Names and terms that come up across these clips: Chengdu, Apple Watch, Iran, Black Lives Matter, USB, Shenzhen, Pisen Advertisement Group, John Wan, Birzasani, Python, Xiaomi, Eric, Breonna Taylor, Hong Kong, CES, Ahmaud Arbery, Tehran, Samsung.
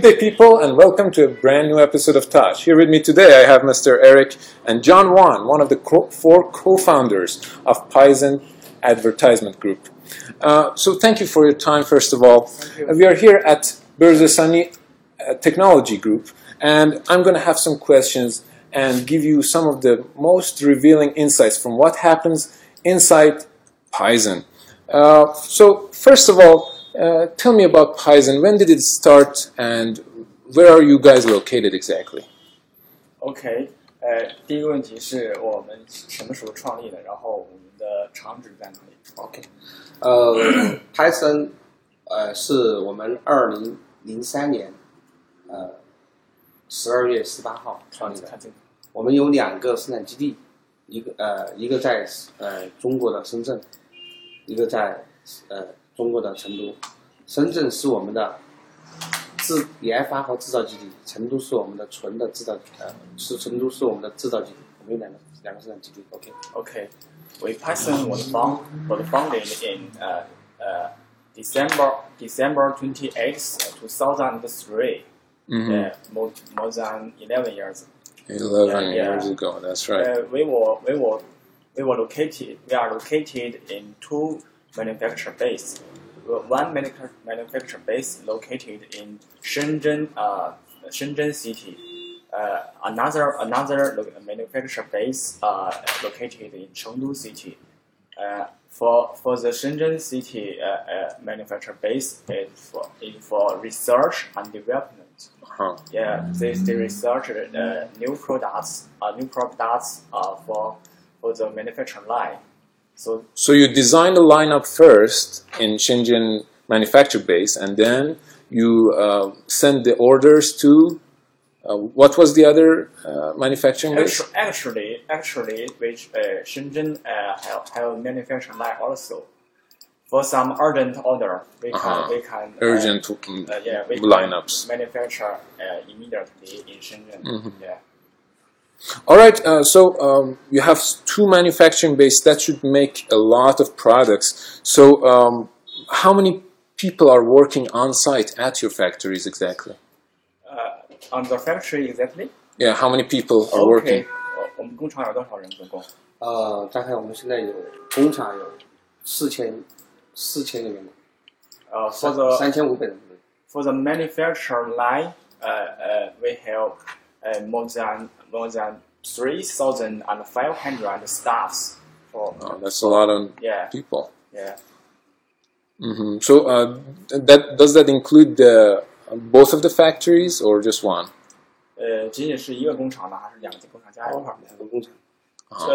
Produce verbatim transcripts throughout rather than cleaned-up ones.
Good day, people, and welcome to a brand new episode of Touch. Here with me today, I have Mister Eric and John Wan, one of the co four co-founders of Pisen Advertisement Group. Uh, so thank you for your time, first of all. Uh, we are here at Birzasani uh, Technology Group, and I'm going to have some questions and give you some of the most revealing insights from what happens inside Pisen. Uh, so first of all, Uh, tell me about Pisen. When did it start, and where are you guys located exactly? Okay. Uh, 第一个问题是我们什么时候创立的，然后我们的厂址在哪里 ？OK. 呃 ，Pisen 呃是我们二零零三年呃十二月十八号创立的。我们有两个生产基地，一个呃一个在呃中国的深圳，一个在呃。中国的成都，深圳是我们的制研发和制造基地，成都是我们的纯的制造，呃，是成都是我们的制造基地，我们有两个两个生产基地。OK OK, we Pisen was found was founded in uh uh December December twenty eighth two thousand three, more more than eleven years. Eleven uh, years yeah. ago, that's right. Uh, we were we were we were located we are located in two. Manufacturing base. One manufacturing base located in Shenzhen, uh, Shenzhen city. Uh, another another manufacturing base uh, located in Chengdu city. Uh, for for the Shenzhen city uh, uh, manufacturing base is for is for research and development. Huh. Yeah, they they research uh, new products, uh, new products uh, for for the manufacturing line. So, so you design the lineup first in Shenzhen manufacture base, and then you uh, send the orders to uh, what was the other uh, manufacturing base? Actually, actually, which uh, Shenzhen uh, have, have manufacturing line also for some urgent order. We can, uh-huh. we can uh, urgent uh, yeah, we lineups can manufacture uh, immediately in Shenzhen. Mm-hmm. Yeah. All right, uh, so um, you have two manufacturing bases. That should make a lot of products. So um, how many people are working on site at your factories exactly? Uh, on the factory exactly? Yeah, how many people are okay. working? Uh, 大概我们现在有工厂有四千四千个员工。呃，三千五百人。For the manufacturing line, uh, uh, we have uh, more than More than three thousand and five hundred staffs. For, oh, that's a lot of yeah. people. Yeah. Mm-hmm. So, uh, that does that include the, both of the factories or just one? Uh, 仅仅是一个工厂呢，还是两个工厂加一块儿？两个工厂。So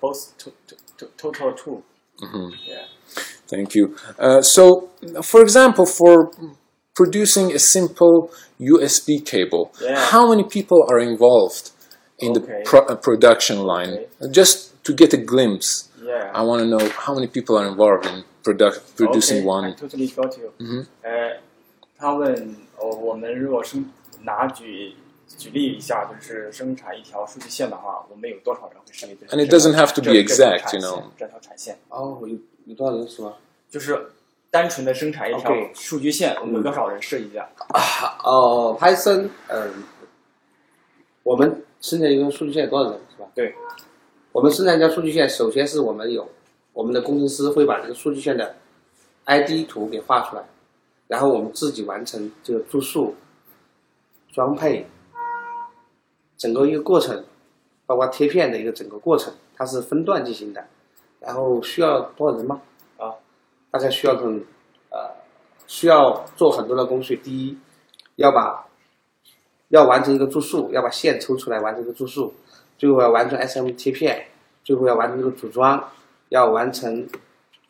both to to total two. Mm-hmm. Yeah. Thank you. Uh, so, for example, for producing a simple U S B cable. Yeah. How many people are involved in okay. the pro uh, production line? Okay. Just to get a glimpse, yeah. I want to know how many people are involved in produ producing okay. one. I totally got you. Mm-hmm. uh, 他问、哦、我们如果生拿举举例一下，就是生产一条数据线的话，我们有多少人会设计？ And it doesn't have to be exact, you know. 这条产线。哦，有有多少人是吧？就是。单纯的生产一条数据线， okay, 我们有多少人设计一下？哦、嗯，拍、呃、生，嗯、呃，我们生产一个数据线多少人是吧？对，我们生产一条数据线，首先是我们有我们的工程师会把这个数据线的 I D 图给画出来，然后我们自己完成这个注塑、装配，整个一个过程，包括贴片的一个整个过程，它是分段进行的。然后需要多少人吗？大家需要很，呃，需要做很多的工序。第一，要把要完成一个注塑，要把线抽出来完成一个注塑，最后要完成 S M 贴片，最后要完成一个组装，要完成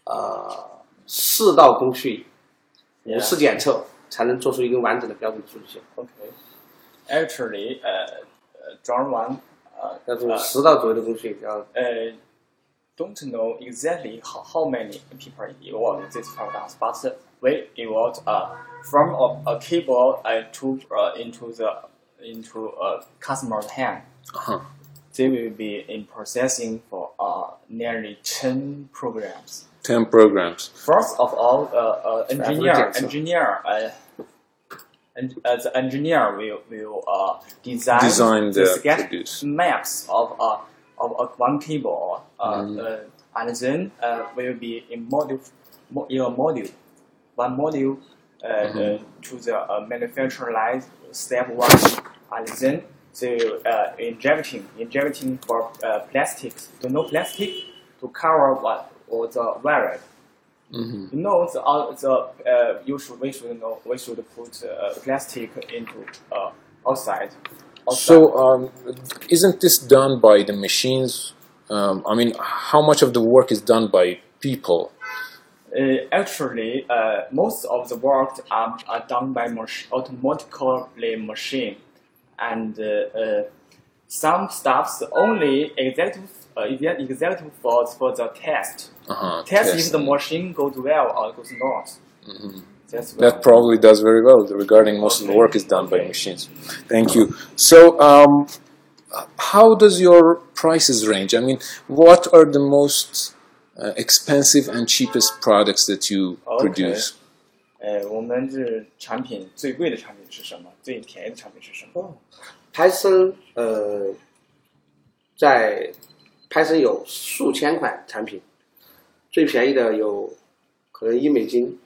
呃四道工序，五次检测才能做出一个完整的标准的数据线。OK, actually, 呃、uh, ，装完呃，要做十道左右的工序，要呃。Don't know exactly how, how many people involved in this product, but we evolved uh, from a, a cable uh, to uh, into the into a customer's hand. Uh-huh. They will be in processing for uh, nearly ten programs. Ten programs. First of all, uh, uh, engineer engineer uh, and as an engineer will will uh, design, design the get produce. maps of a uh, of uh, one cable, uh, mm-hmm. uh, and then uh, will be in module in a module one module uh, mm-hmm. uh, to the uh, manufacturer line step one, and then the uh, injecting injecting for uh, plastics to no plastic to cover what or the virus. Mm-hmm. You know, the, uh, the, uh, you should, we should know, we should put uh, plastic into uh, outside, outside. So, um, isn't this done by the machines? Um, I mean, how much of the work is done by people? Uh, actually, uh, most of the work are, are done by mach- automatically machine, and uh, uh, some stuffs only executive. Uh, exactly for for the test. Uh-huh, test. Test if the machine goes well or goes not. Mm-hmm. That's well. That probably does very well. Regarding most okay. of the work is done okay. by machines. Thank you. So, um, how does your prices range? I mean, what are the most uh, expensive and cheapest products that you okay. produce? 呃，我们是产品最贵的产品是什么？最便宜的产品是什么？还是呃，在Python有数千款产品，最便宜的有可能一美金，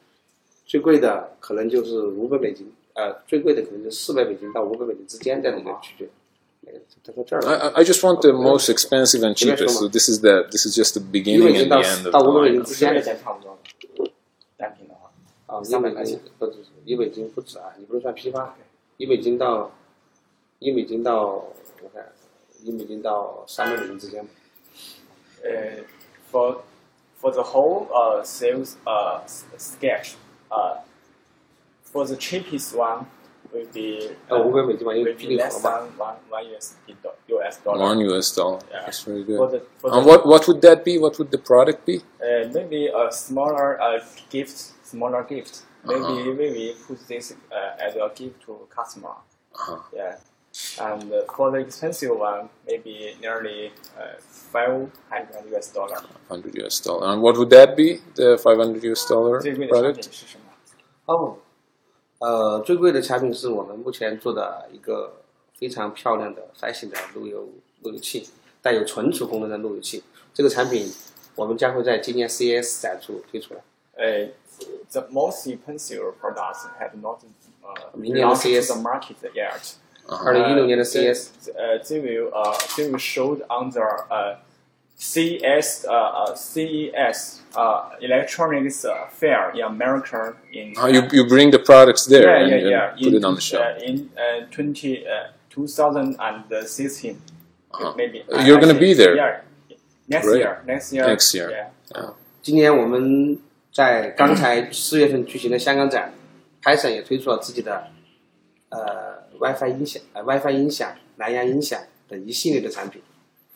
最贵的可能就是五百美金，呃，最贵的可能就四百美金到五百美金之间在这个区间。I I just want the most expensive and cheapest. So this is the this is just the beginning and the end of the line.到五百美金之间的才差不多。单品的话，啊，一美金不止，一美金不止啊！你不能算批发，一美金到一美金到我看一美金到三百美金之间。Uh, for for the whole uh, sales uh, s- sketch, uh, for the cheapest one will be uh, will be less than one one U S dollar. One U S dollar. Yeah. That's very good. For the, for and the, what what would that be? What would the product be? Uh, maybe a smaller uh, gift, smaller gift. Maybe uh-huh. maybe put this uh, as a gift to customer. Uh-huh. Yeah. And uh, for the expensive one, maybe nearly uh, five hundred U S dollar. five hundred U S dollar. And what would that be? The five hundred U S dollar product? 哦，呃，最贵的产品是我们目前做的一个非常漂亮的三星的路由路由器，带有存储功能的路由器。这个产品我们将会在今年 C E S 展出推出来。呃 ，the most expensive products have not uh launched the market yet. twenty sixteen年的 C E S， 呃 ，they will 呃 they will showed on the 呃 C E S 呃 C E S 呃 electronics fair in America in. Oh, you you bring the products there yeah, and yeah, yeah. put in, it on the show. Uh, in uh, twenty sixteen, uh-huh. maybe. Uh, you're going to be there. Yeah, next right. year. Next year. Next year. Yeah. Yeah. 今年我们在刚才四月份举行的香港展 ，Python 也推出了自己的呃。WiFi 音响、呃、WiFi 音响、蓝牙音响等一系列的产品。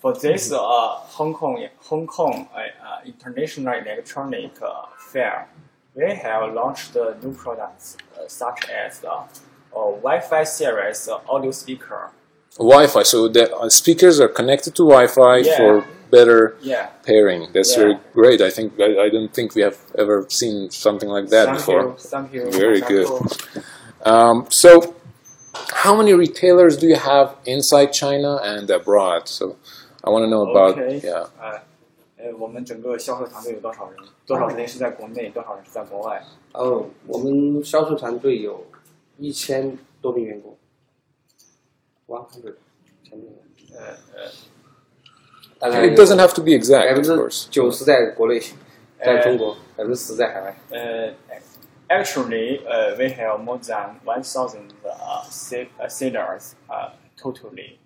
For this, uh, Hong Kong, Hong Kong, uh, International Electronic uh, Fair, we have launched uh, new products uh, such as uh, uh, Wi-Fi series uh, audio speaker. Wi-Fi, so the uh, speakers are connected to Wi-Fi yeah. for better yeah. pairing. That's yeah. very great. I think I, I don't think we have ever seen something like that thank before. You, thank you. Very thank good. You. Um, so. How many retailers do you have inside China and abroad? So, I want to know about. Okay. Yeah. 呃，呃，我们整个销售团队有多少人？多少人是在国内？多少人是在国外？哦，我们销售团队有一千多名员工。One hundred. 呃呃。大概。It doesn't have to be exact. 百分之九十在国内，在中国；百分之十在海外。呃。Actually, uh, we have more than one thousand uh, sellers uh, totally.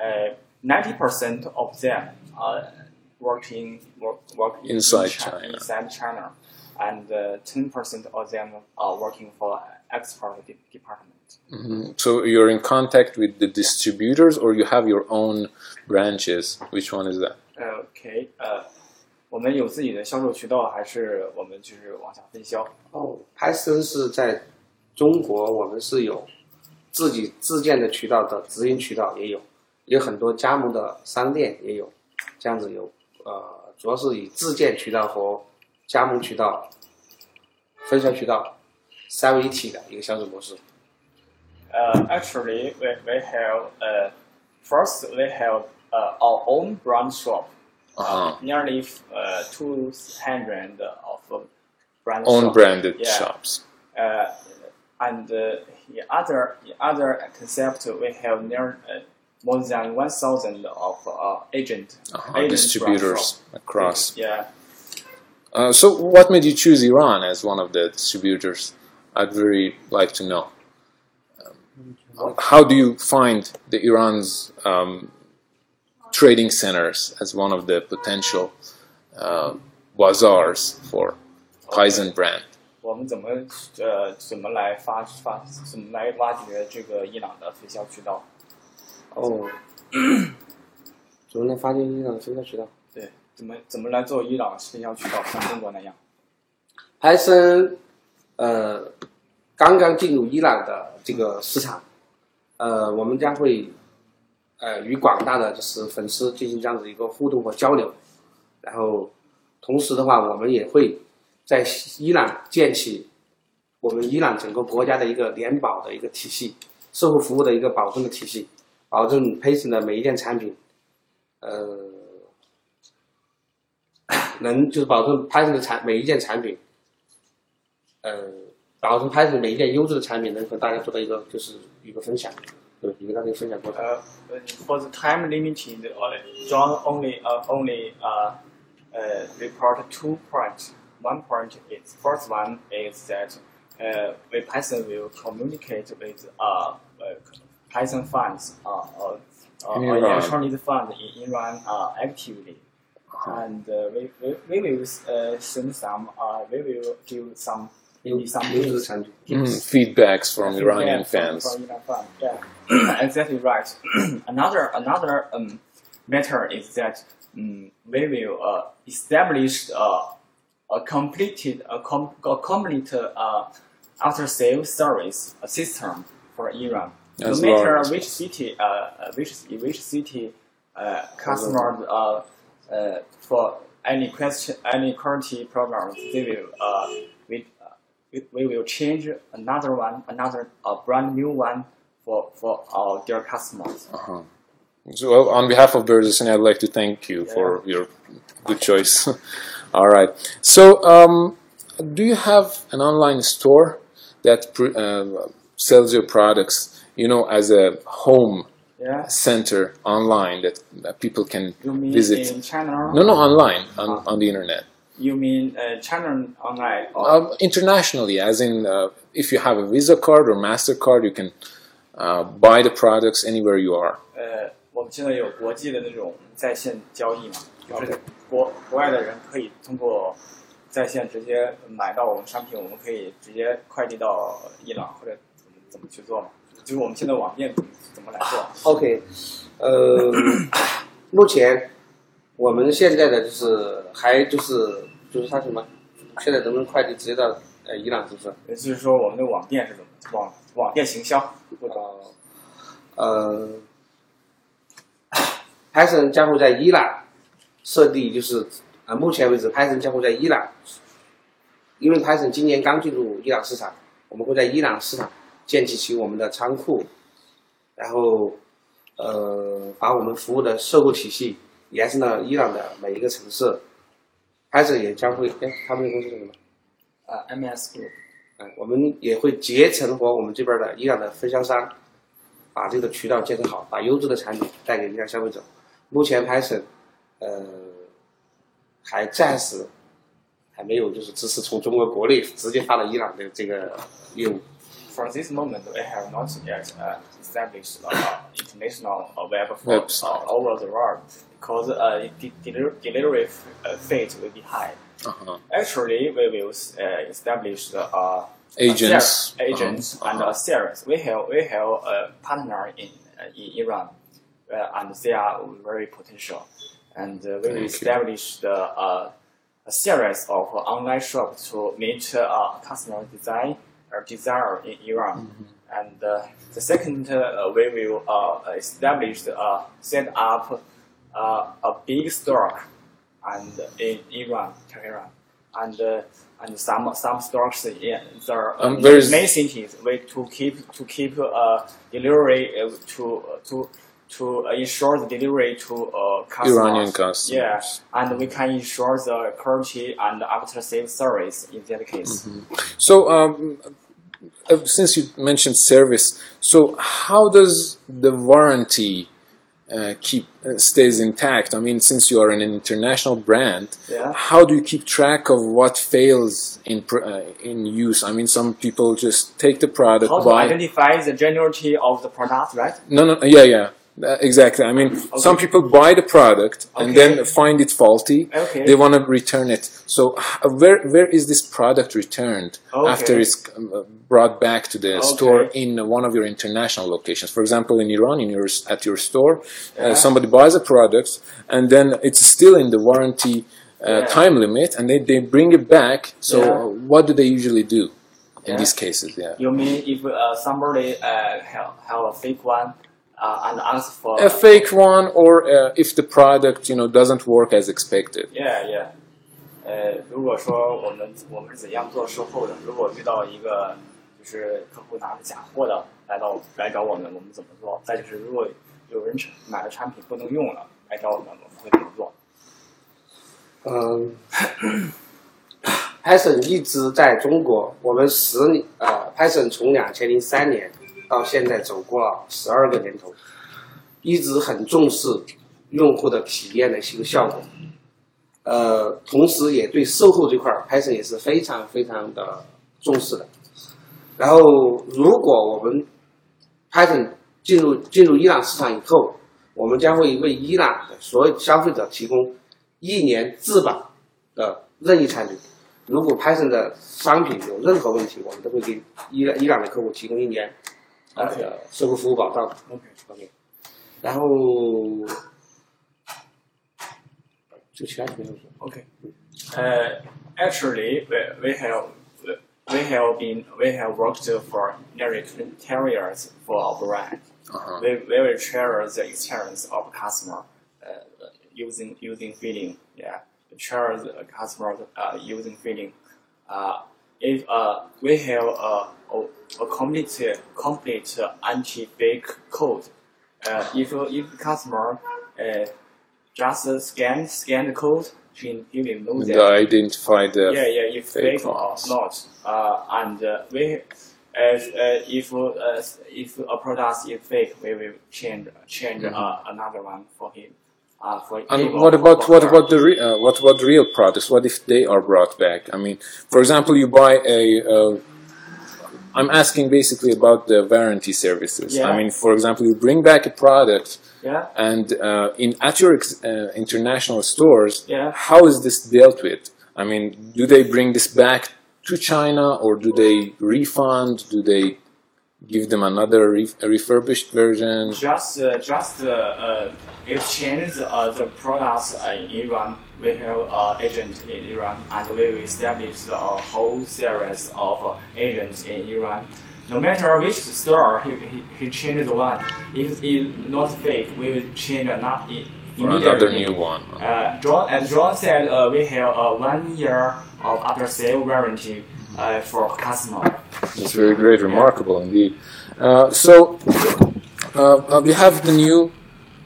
Uh, ninety percent of them are working work, work inside, in China, China. inside China, and uh, ten percent of them are working for export de- department. Mm-hmm. So you're in contact with the distributors, or you have your own branches? Which one is that? Okay. Uh, 我们有自己的销售渠道，还是我们就是往下分销？哦 ，Python 是在中国，我们是有自己自建的渠道的，直营渠道也有，也有很多加盟的商店也有，这样子有呃，主要是以自建渠道和加盟渠道、分销渠道三位一体的一个销售模式。Uh, actually, we, we have uh, first we have uh, our own brand shop. Uh-huh. Uh, nearly uh, two hundred of brand own shop. branded yeah. shops. Uh, and uh, the other the other concept we have near uh, more than one thousand of uh, agent, uh-huh. agent distributors across. Yeah. Uh, so, what made you choose Iran as one of the distributors? I'd really like to know. Um, how do you find the Iran's um, trading centers as one of the potential uh, bazaars for Pisen brand? 我们怎么呃怎么来发发怎么来挖掘这个伊朗的推销渠道？哦，怎么能发现伊朗的推销渠道？对。怎么怎么来做伊朗推销渠道，像中国那样？还是呃刚刚进入伊朗的这个市场，呃，我们将会呃与广大的就是粉丝进行这样子一个互动和交流，然后同时的话，我们也会在伊朗建起我们伊朗整个国家的一个联保的一个体系，售后服务的一个保证的体系，保证 Pisen 的每一件产品，呃。能就是保证 Pisen 的产每一件产品，呃，保证 Pisen 每一件优质的产品能和大家做到一个就是一个分享，对，一个大家分享过程。呃、uh, ，for the time limited, John only uh, only uh, uh report two points. One point is first one is that uh we Pisen will communicate with uh, uh Pisen fans uh or or electronic fans in Iran uh actively. And uh, we, we, we will uh, send some, uh, we will give some, maybe some tips. Mm, feedbacks from feedback Iranian fans. From, from Iran fans. Yeah, exactly right. another another um, matter is that um, we will uh, establish uh, a completed a, com- a complete uh, after-sales service a system for Iran. No matter which city, uh, which which city, uh, customers. Uh, Uh, for any question, any quality problems, they will uh, we uh, we, we will change another one, another a uh, brand new one for for our dear customers. Uh-huh. So, well, on behalf of Birzasani, I'd like to thank you yeah. for your good choice. All right. So, um, do you have an online store that pre- uh, sells your products? You know, as a home. Yeah. Center online that, that people can you mean visit. In China? No, no, online on, uh, on the internet. You mean uh, China online? Or? Uh, internationally, as in, uh, if you have a Visa card or Mastercard, you can uh, buy the products anywhere you are. 呃，我们现在有国际的那种在线交易嘛，就是国国外的人可以通过在线直接买到我们商品，我们可以直接快递到伊朗或者怎么去做嘛。就是我们现在网店怎么来做 ？OK， 呃，目前我们现在的就是还就是就是它什么，现在能不能快递直接到呃伊朗是不是？也就是说我们的网店是怎么网网店行销？不知道。呃，Pisen将会在伊朗设立，就是啊、呃，目前为止Pisen将会在伊朗，因为Pisen今年刚进入伊朗市场，我们会在伊朗市场。建立起我们的仓库，然后，呃，把我们服务的售后体系延伸到伊朗的每一个城市。Pisen也将会，哎，他们的公司是什么？啊、uh, ，M S Group。嗯，我们也会竭诚和我们这边的伊朗的分销商，把这个渠道建设好，把优质的产品带给伊朗消费者。目前Pisen，呃，还暂时还没有就是支持从中国国内直接发到伊朗的这个业务。For this moment, we have not yet uh, established an uh, international uh, web form uh, over the world because uh, the de- delivery f- uh, fate will be high. Uh-huh. Actually, we will uh, establish the, uh, agents, ser- agents uh-huh. and a series. We have we have a partner in uh, in Iran, uh, and they are very potential. And uh, we Thank will establish you. the uh, a series of uh, online shops to meet uh, customer design. Our desire in Iran, mm-hmm. and uh, the second uh, we will uh, establish, uh, set up uh, a big store, and in Iran, Tehran, and uh, and some some stocks. Yeah, there um, many things we to keep to keep uh, delivery uh, to to to ensure the delivery to uh, customers. Iranian customers. Yeah, and we can ensure the quality and after sales service in that case. Mm-hmm. So. Um, Since you mentioned service, so how does the warranty uh, keep uh, stays intact? I mean, since you are an international brand, yeah. How do you keep track of what fails in pr uh, in use? I mean, some people just take the product. How to identify the genuinity of the product, right? No, no, yeah, yeah. Uh, exactly. I mean, okay. Some people buy the product okay. and then find it faulty. Okay. They want to return it. So, uh, where where is this product returned okay. after it's uh, brought back to the okay. store in one of your international locations? For example, in Iran, in your at your store, yeah. uh, somebody buys a product and then it's still in the warranty uh, yeah. time limit, and they they bring it back. So, yeah. What do they usually do in yeah. these cases? Yeah. You mean if uh, somebody uh, have, have a fake one? Uh, and answer for a fake one, or uh, if the product, you know, doesn't work as expected. Yeah, yeah. 呃，如果说我们我们是怎样做售后的？如果遇到一个就是客户拿着假货的来到来找我们，我们怎么做？再就是如果有人买了产品不能用了来找我们，我们会怎么做？嗯，Python 一直在中国，我们十年啊，Python 从两千零三年。到现在走过了十二个年头，一直很重视用户的体验的新效果，呃，同时也对售后这块 Python 也是非常非常的重视的。然后，如果我们 Python 进入进入伊朗市场以后，我们将会为伊朗的所有消费者提供一年质保的任意产品。如果 Python 的商品有任何问题，我们都会给伊伊朗的客户提供一年。呃，售后服务保障 ，OK OK， 然后就其他没有说 ，OK。呃 ，actually we we have we have been we have worked for nearly ten years for our brand. We we will cherish the experience of customer, uh, using using feeling, yeah, cherish the customer, uh, using feeling, uh. If uh, we have a a complete complete anti-fake code, uh, if if customer uh, just scan scan the code, he will know that they identify the yeah yeah if fake, fake or not. Uh, and uh, we as uh, if uh, if a product is fake, we will change change mm-hmm. uh, another one for him. Uh, and what about what about the re uh, what about real products? What if they are brought back? I mean, for example, you buy a. Uh, I'm asking basically about the warranty services. Yeah. I mean, for example, you bring back a product, yeah. and uh, in at your ex uh, international stores, yeah. how is this dealt with? I mean, do they bring this back to China, or do they refund? Do they give them another re refurbished version? Just, uh, just uh, uh, exchange uh, the products uh, in Iran. We have an uh, agent in Iran, and we established a whole series of uh, agents in Iran. No matter which store, he, he, he changes the one. If it's not fake, we will change another, immediately. another new one. Uh, John, as John said, uh, we have a one year of after-sale warranty uh, for customer. That's very great, remarkable indeed. Uh, so uh, we have the new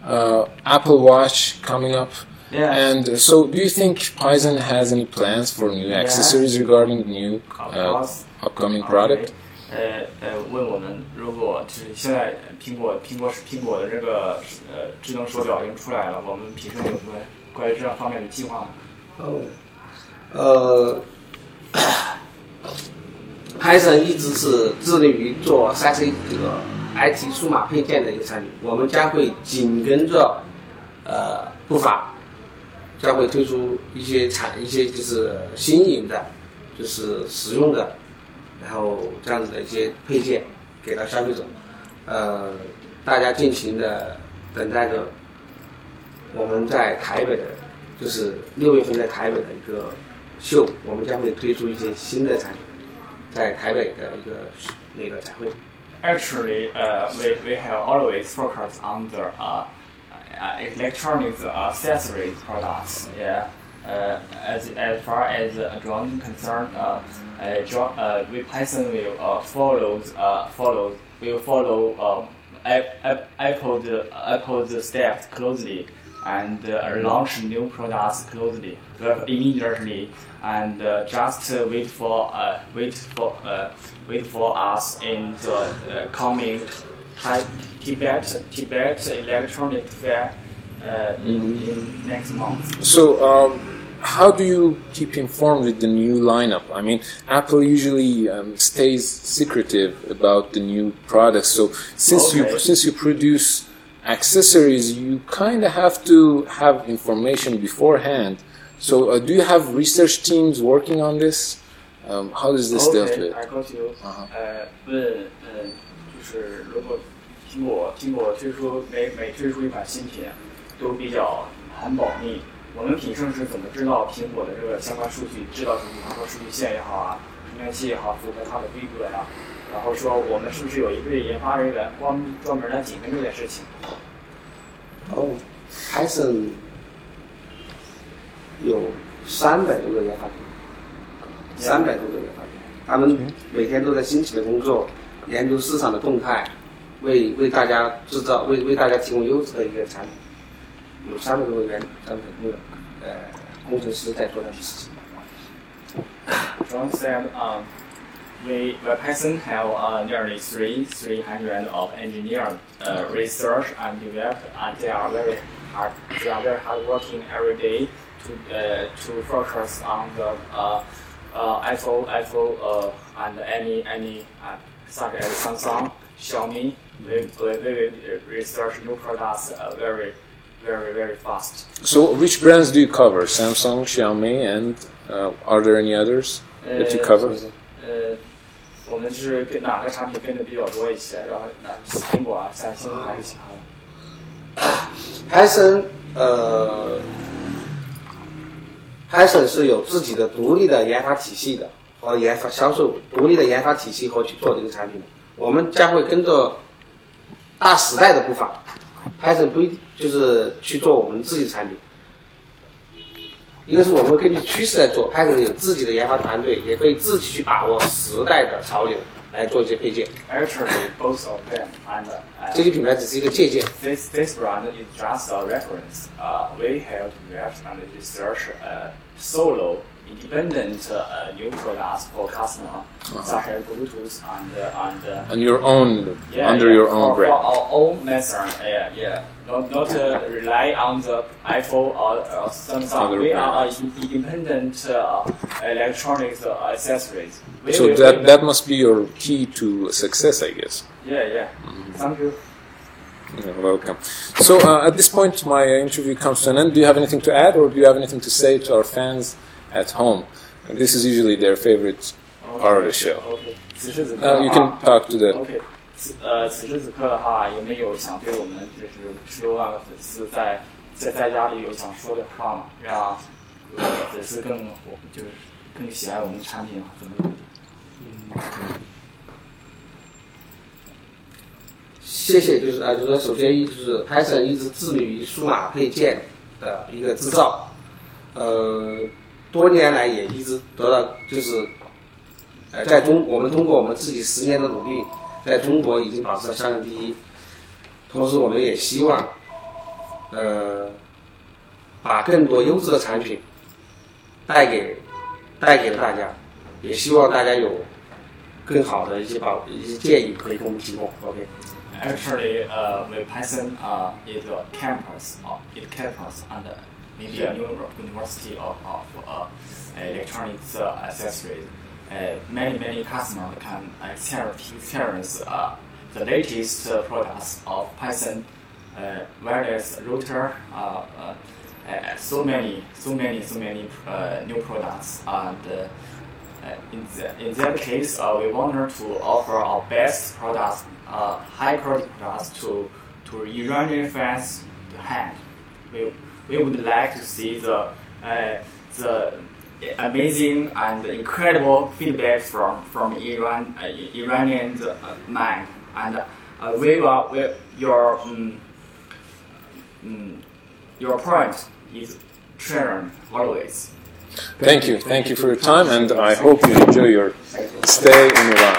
uh, Apple Watch coming up, yeah. and uh, so do you think Pisen has any plans for new yeah. accessories regarding the new uh, upcoming product? 呃呃，问我们，如果就是现在苹果苹果苹果的这个呃智能手表已经出来了，我们平时有什么关于这方面的计划？哦，呃。Python 一直是致力于做 三 C 这个 I T 数码配件的一个产品，我们将会紧跟着呃步伐，将会推出一些产一些就是新颖的，就是实用的，然后这样子的一些配件给到消费者，呃，大家尽情的等待着我们在台北的，就是六月份在台北的一个秀，我们将会推出一些新的产品。在台北的一个那个展会。Actually, uh, we we have always focused on the uh, electronic accessories products. Yeah, uh, as as far as uh, John concerned, uh, uh, John, uh, with Python will uh, follows uh, follows will follow uh, Apple's Apple's steps closely and uh, launch new products closely immediately and uh, just uh, wait for uh, wait for uh, wait for us in the uh, coming Tibet Tibet electronic fair. Uh, in, in next month. So, um, how do you keep informed with the new lineup? I mean, Apple usually um, stays secretive about the new products. So, since okay. you since you produce accessories, you kind of have to have information beforehand. So, uh, do you have research teams working on this? Um, how is this okay, dealt with? I got you. Uh-huh. Uh, but, uh, 就是如果苹果苹果推出每每推出一款新品。都比较很保密。我们品胜是怎么知道苹果的这个相关数据？知道是比方说数据线也好啊，充电器也好，符合它的规格呀。然后说我们是不是有一队研发人员光专门来紧跟这件事情？哦，还是有三百多个研发人员，三百多个研发人员，他们每天都在辛勤的工作，研究市场的动态，为为大家制造为为大家提供优质的一个产品。有三百多个员，三百多个呃工程师在做这件事情。John said, um, we we Python have uh, nearly three three hundred of engineers uh, research and develop, and they are very hard they are very hard working every day to uh, to focus on the uh uh Apple Apple uh and any any uh, such as Samsung, Xiaomi. We we research new products uh, very. Very, very fast. So, which brands do you cover? Samsung, Xiaomi, and uh, are there any others that you cover? 呃，我们是跟哪个产品跟的比较多一些？然后苹果啊、三星还有其他的。Python，呃，Python是有自己的独立的研发体系的和研发销售独立的研发体系和去做这个产品。我们将会跟着大时代的步伐。Python 不一定就是去做我们自己的产品，一个是我们根据趋势来做 ，Python 有自己的研发团队，也可以自己去把握时代的潮流来做一些配件。Actually, both of them and 这些品牌只是一个借鉴。This this brand is just a reference. Uh, we have developed and researched a solo, independent uh, new products for customers, such as Bluetooth and and. And your own yeah, under yeah, your for, own brand. For our own method, yeah, yeah. Not, not uh, rely on the iPhone or uh, Samsung. We are independent uh, electronics uh, accessories. We so that, that must be your key to success, I guess. Yeah, yeah. Mm-hmm. Thank you. You're welcome. So uh, at this point, my interview comes to an end. Do you have anything to add, or do you have anything to say to our fans at home? And this is usually their favorite okay, part of the show. Okay. Uh, you can talk to the... Okay. 呃，此时此刻的话，有没有想对我们就是十六万个粉丝在在在家里有想说的话吗？让粉丝更火，就是更喜爱我们的产品啊，怎么怎么？嗯，谢谢，就是啊，就是说，首先一就是Python一直致力于数码配件的一个制造，呃，多年来也一直得到就是，呃，在中我们通过我们自己十年的努力。在中国已经保持了销量第一，同时我们也希望，呃，把更多优质的产品带给带给了大家，也希望大家有更好的一些保一些建议可以给我们提供。OK。Actually, uh, with Python, uh, is a campus, or it campus and maybe a new university of of uh, electronics uh, accessories. Uh, many many customers can experience uh, the latest uh, products of Python, uh, wireless router, uh, uh, uh, so many so many so many uh, new products. And uh, uh, in the, in that case, uh, we wanted to offer our best products, uh, high quality products to to Iranian fans to hand. We we would like to see the uh, the. amazing and incredible feedback from from Iran uh, Iranian uh, mind, and uh, we will we, your um, um, your point is Sharon always. Thank you. Thank you for your time, and I hope you enjoy your stay in Iran.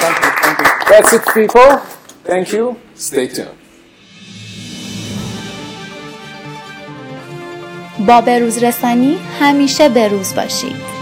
Thank you. Thank you. That's it, people. Thank you. Stay tuned. با بروز رسانی همیشه بروز باشید.